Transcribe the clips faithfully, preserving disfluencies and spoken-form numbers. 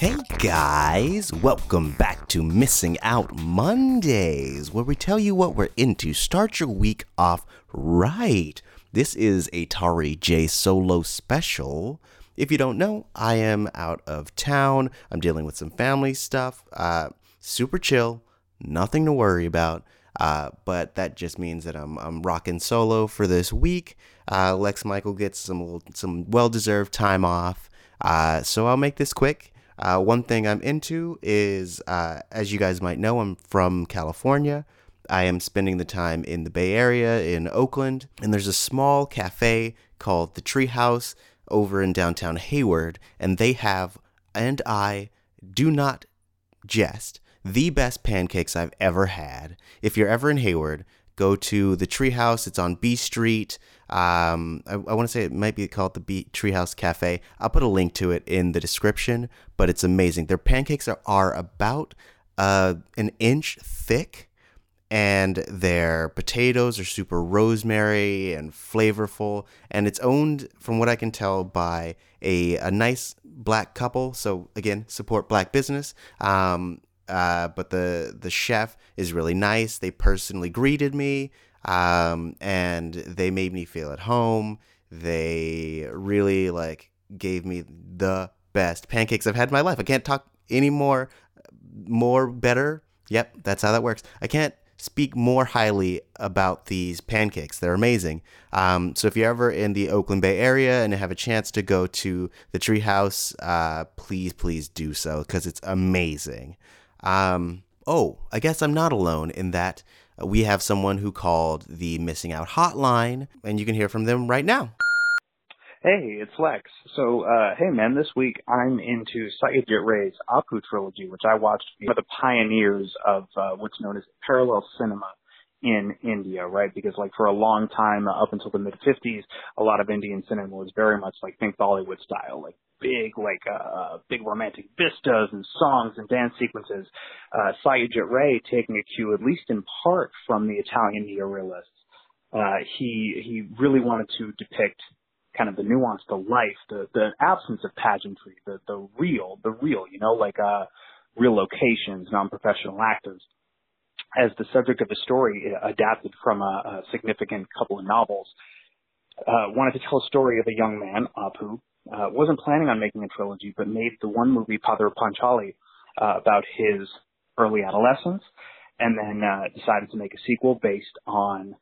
Hey guys, welcome back to Missing Out Mondays, where we tell you what we're into. Start your week off right. This is Atari J Solo special. If you don't know, I am out of town. I'm dealing with some family stuff. Uh, super chill, nothing to worry about. Uh, but that just means that I'm I'm rocking solo for this week. Uh, Lex Michael gets some some well-deserved time off. Uh, so I'll make this quick. Uh, one thing I'm into is, uh, as you guys might know, I'm from California. I am spending the time in the Bay Area, in Oakland, and there's a small cafe called The Treehouse over in downtown Hayward, and they have, and I do not jest, the best pancakes I've ever had. If you're ever in Hayward, go to The Treehouse. It's on B Street. Um, I, I want to say it might be called the B- Treehouse Cafe. I'll put a link to it in the description, but it's amazing. Their pancakes are, are about uh, an inch thick, and their potatoes are super rosemary and flavorful, and it's owned, from what I can tell, by a, a nice black couple. So, again, support black business. Um, uh, but the, the chef is really nice. They personally greeted me. Um, and they made me feel at home. They really like gave me the best pancakes I've had in my life. I can't talk any more, more better. Yep. That's how that works. I can't speak more highly about these pancakes. They're amazing. Um, so if you're ever in the Oakland Bay Area and have a chance to go to the Treehouse, uh, please, please do so. 'Cause it's amazing. Um, oh, I guess I'm not alone in that. We have someone who called the Missing Out Hotline, and you can hear from them right now. Hey, it's Lex. So, uh, hey, man, this week I'm into Satyajit Ray's Apu Trilogy, which I watched. One of the pioneers of uh, what's known as parallel cinema in India, right? Because, like, for a long time, uh, up until the mid-fifties, a lot of Indian cinema was very much, like, think Bollywood style, like, big, like, uh, big romantic vistas and songs and dance sequences. Uh, Satyajit Ray taking a cue, at least in part, from the Italian neorealists. Uh, he, he really wanted to depict kind of the nuance to life, the, the absence of pageantry, the, the real, the real, you know, like, uh, real locations, non-professional actors, as the subject of a story adapted from a, a significant couple of novels. Uh, wanted to tell a story of a young man, Apu. Uh, wasn't planning on making a trilogy, but made the one movie, Pather Panchali, uh, about his early adolescence, and then uh, decided to make a sequel based on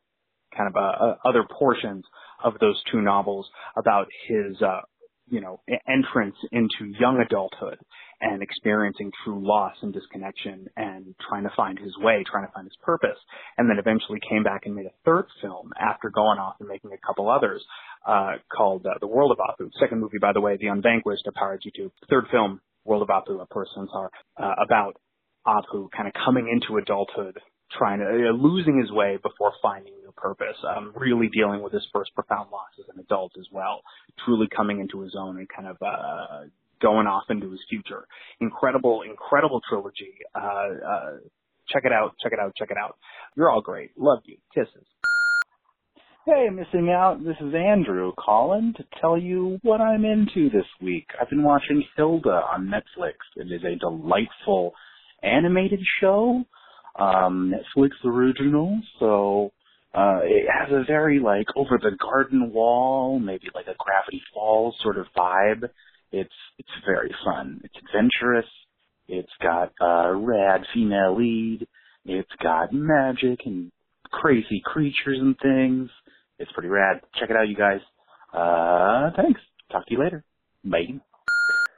kind of uh, other portions of those two novels about his, uh, you know, entrance into young adulthood and experiencing true loss and disconnection and trying to find his way, trying to find his purpose, and then eventually came back and made a third film after going off and making a couple others. Uh, called uh, The World of Apu. Second movie, by the way, The Unvanquished, Aparajito. Third film, World of Apu, A Person's Heart, uh, about Apu kind of coming into adulthood, trying to, uh, losing his way before finding new purpose, um, really dealing with his first profound loss as an adult as well, truly coming into his own and kind of uh, going off into his future. Incredible, incredible trilogy. Uh, uh, check it out, check it out, check it out. You're all great. Love you. Kisses. Hey, Missing Out, this is Andrew calling to tell you what I'm into this week. I've been watching Hilda on Netflix. It is a delightful animated show, um, Netflix original, so uh, it has a very, like, Over the Garden Wall, maybe like a Gravity Falls sort of vibe. It's it's very fun. It's adventurous. It's got a rad female lead. It's got magic and crazy creatures and things. It's pretty rad. Check it out, you guys. Uh, thanks. Talk to you later. Bye.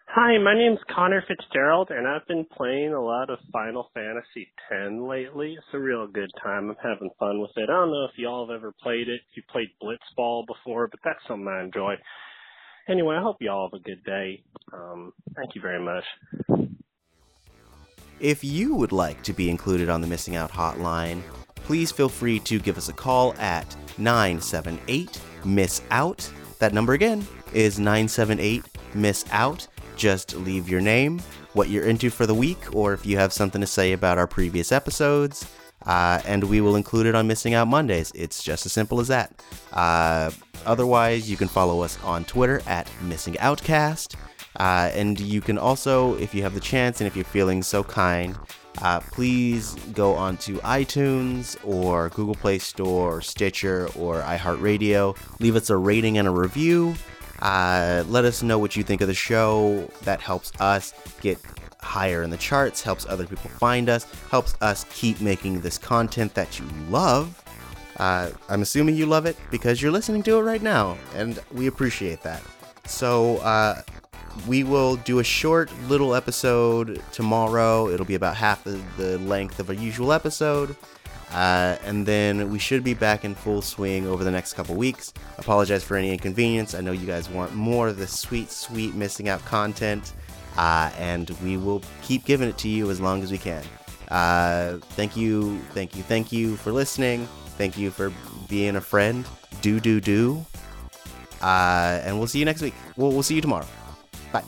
Hi, my name's Connor Fitzgerald, and I've been playing a lot of Final Fantasy X lately. It's a real good time. I'm having fun with it. I don't know if y'all have ever played it, if you played Blitzball before, but that's something I enjoy. Anyway, I hope y'all have a good day. Um, thank you very much. If you would like to be included on the Missing Out Hotline, please feel free to give us a call at nine seven eight miss out. That number again is nine seven eight miss out. Just leave your name, what you're into for the week, or if you have something to say about our previous episodes, uh, and we will include it on Missing Out Mondays. It's just as simple as that. Uh, otherwise, you can follow us on Twitter at Missing Outcast. Uh, and you can also, if you have the chance and if you're feeling so kind, uh, please go on to iTunes or Google Play Store or Stitcher or iHeartRadio. Leave us a rating and a review. Uh, let us know what you think of the show. That helps us get higher in the charts, helps other people find us, helps us keep making this content that you love. Uh, I'm assuming you love it because you're listening to it right now, and we appreciate that. So uh, we will do a short little episode tomorrow. It'll be about half the, the length of a usual episode. Uh, and then we should be back in full swing over the next couple weeks. Apologize for any inconvenience. I know you guys want more of this sweet, sweet missing out content. Uh, and we will keep giving it to you as long as we can. Uh, thank you, thank you, thank you for listening. Thank you for being a friend. Do, do, do. Uh, and we'll see you next week. We'll, we'll see you tomorrow. Bye.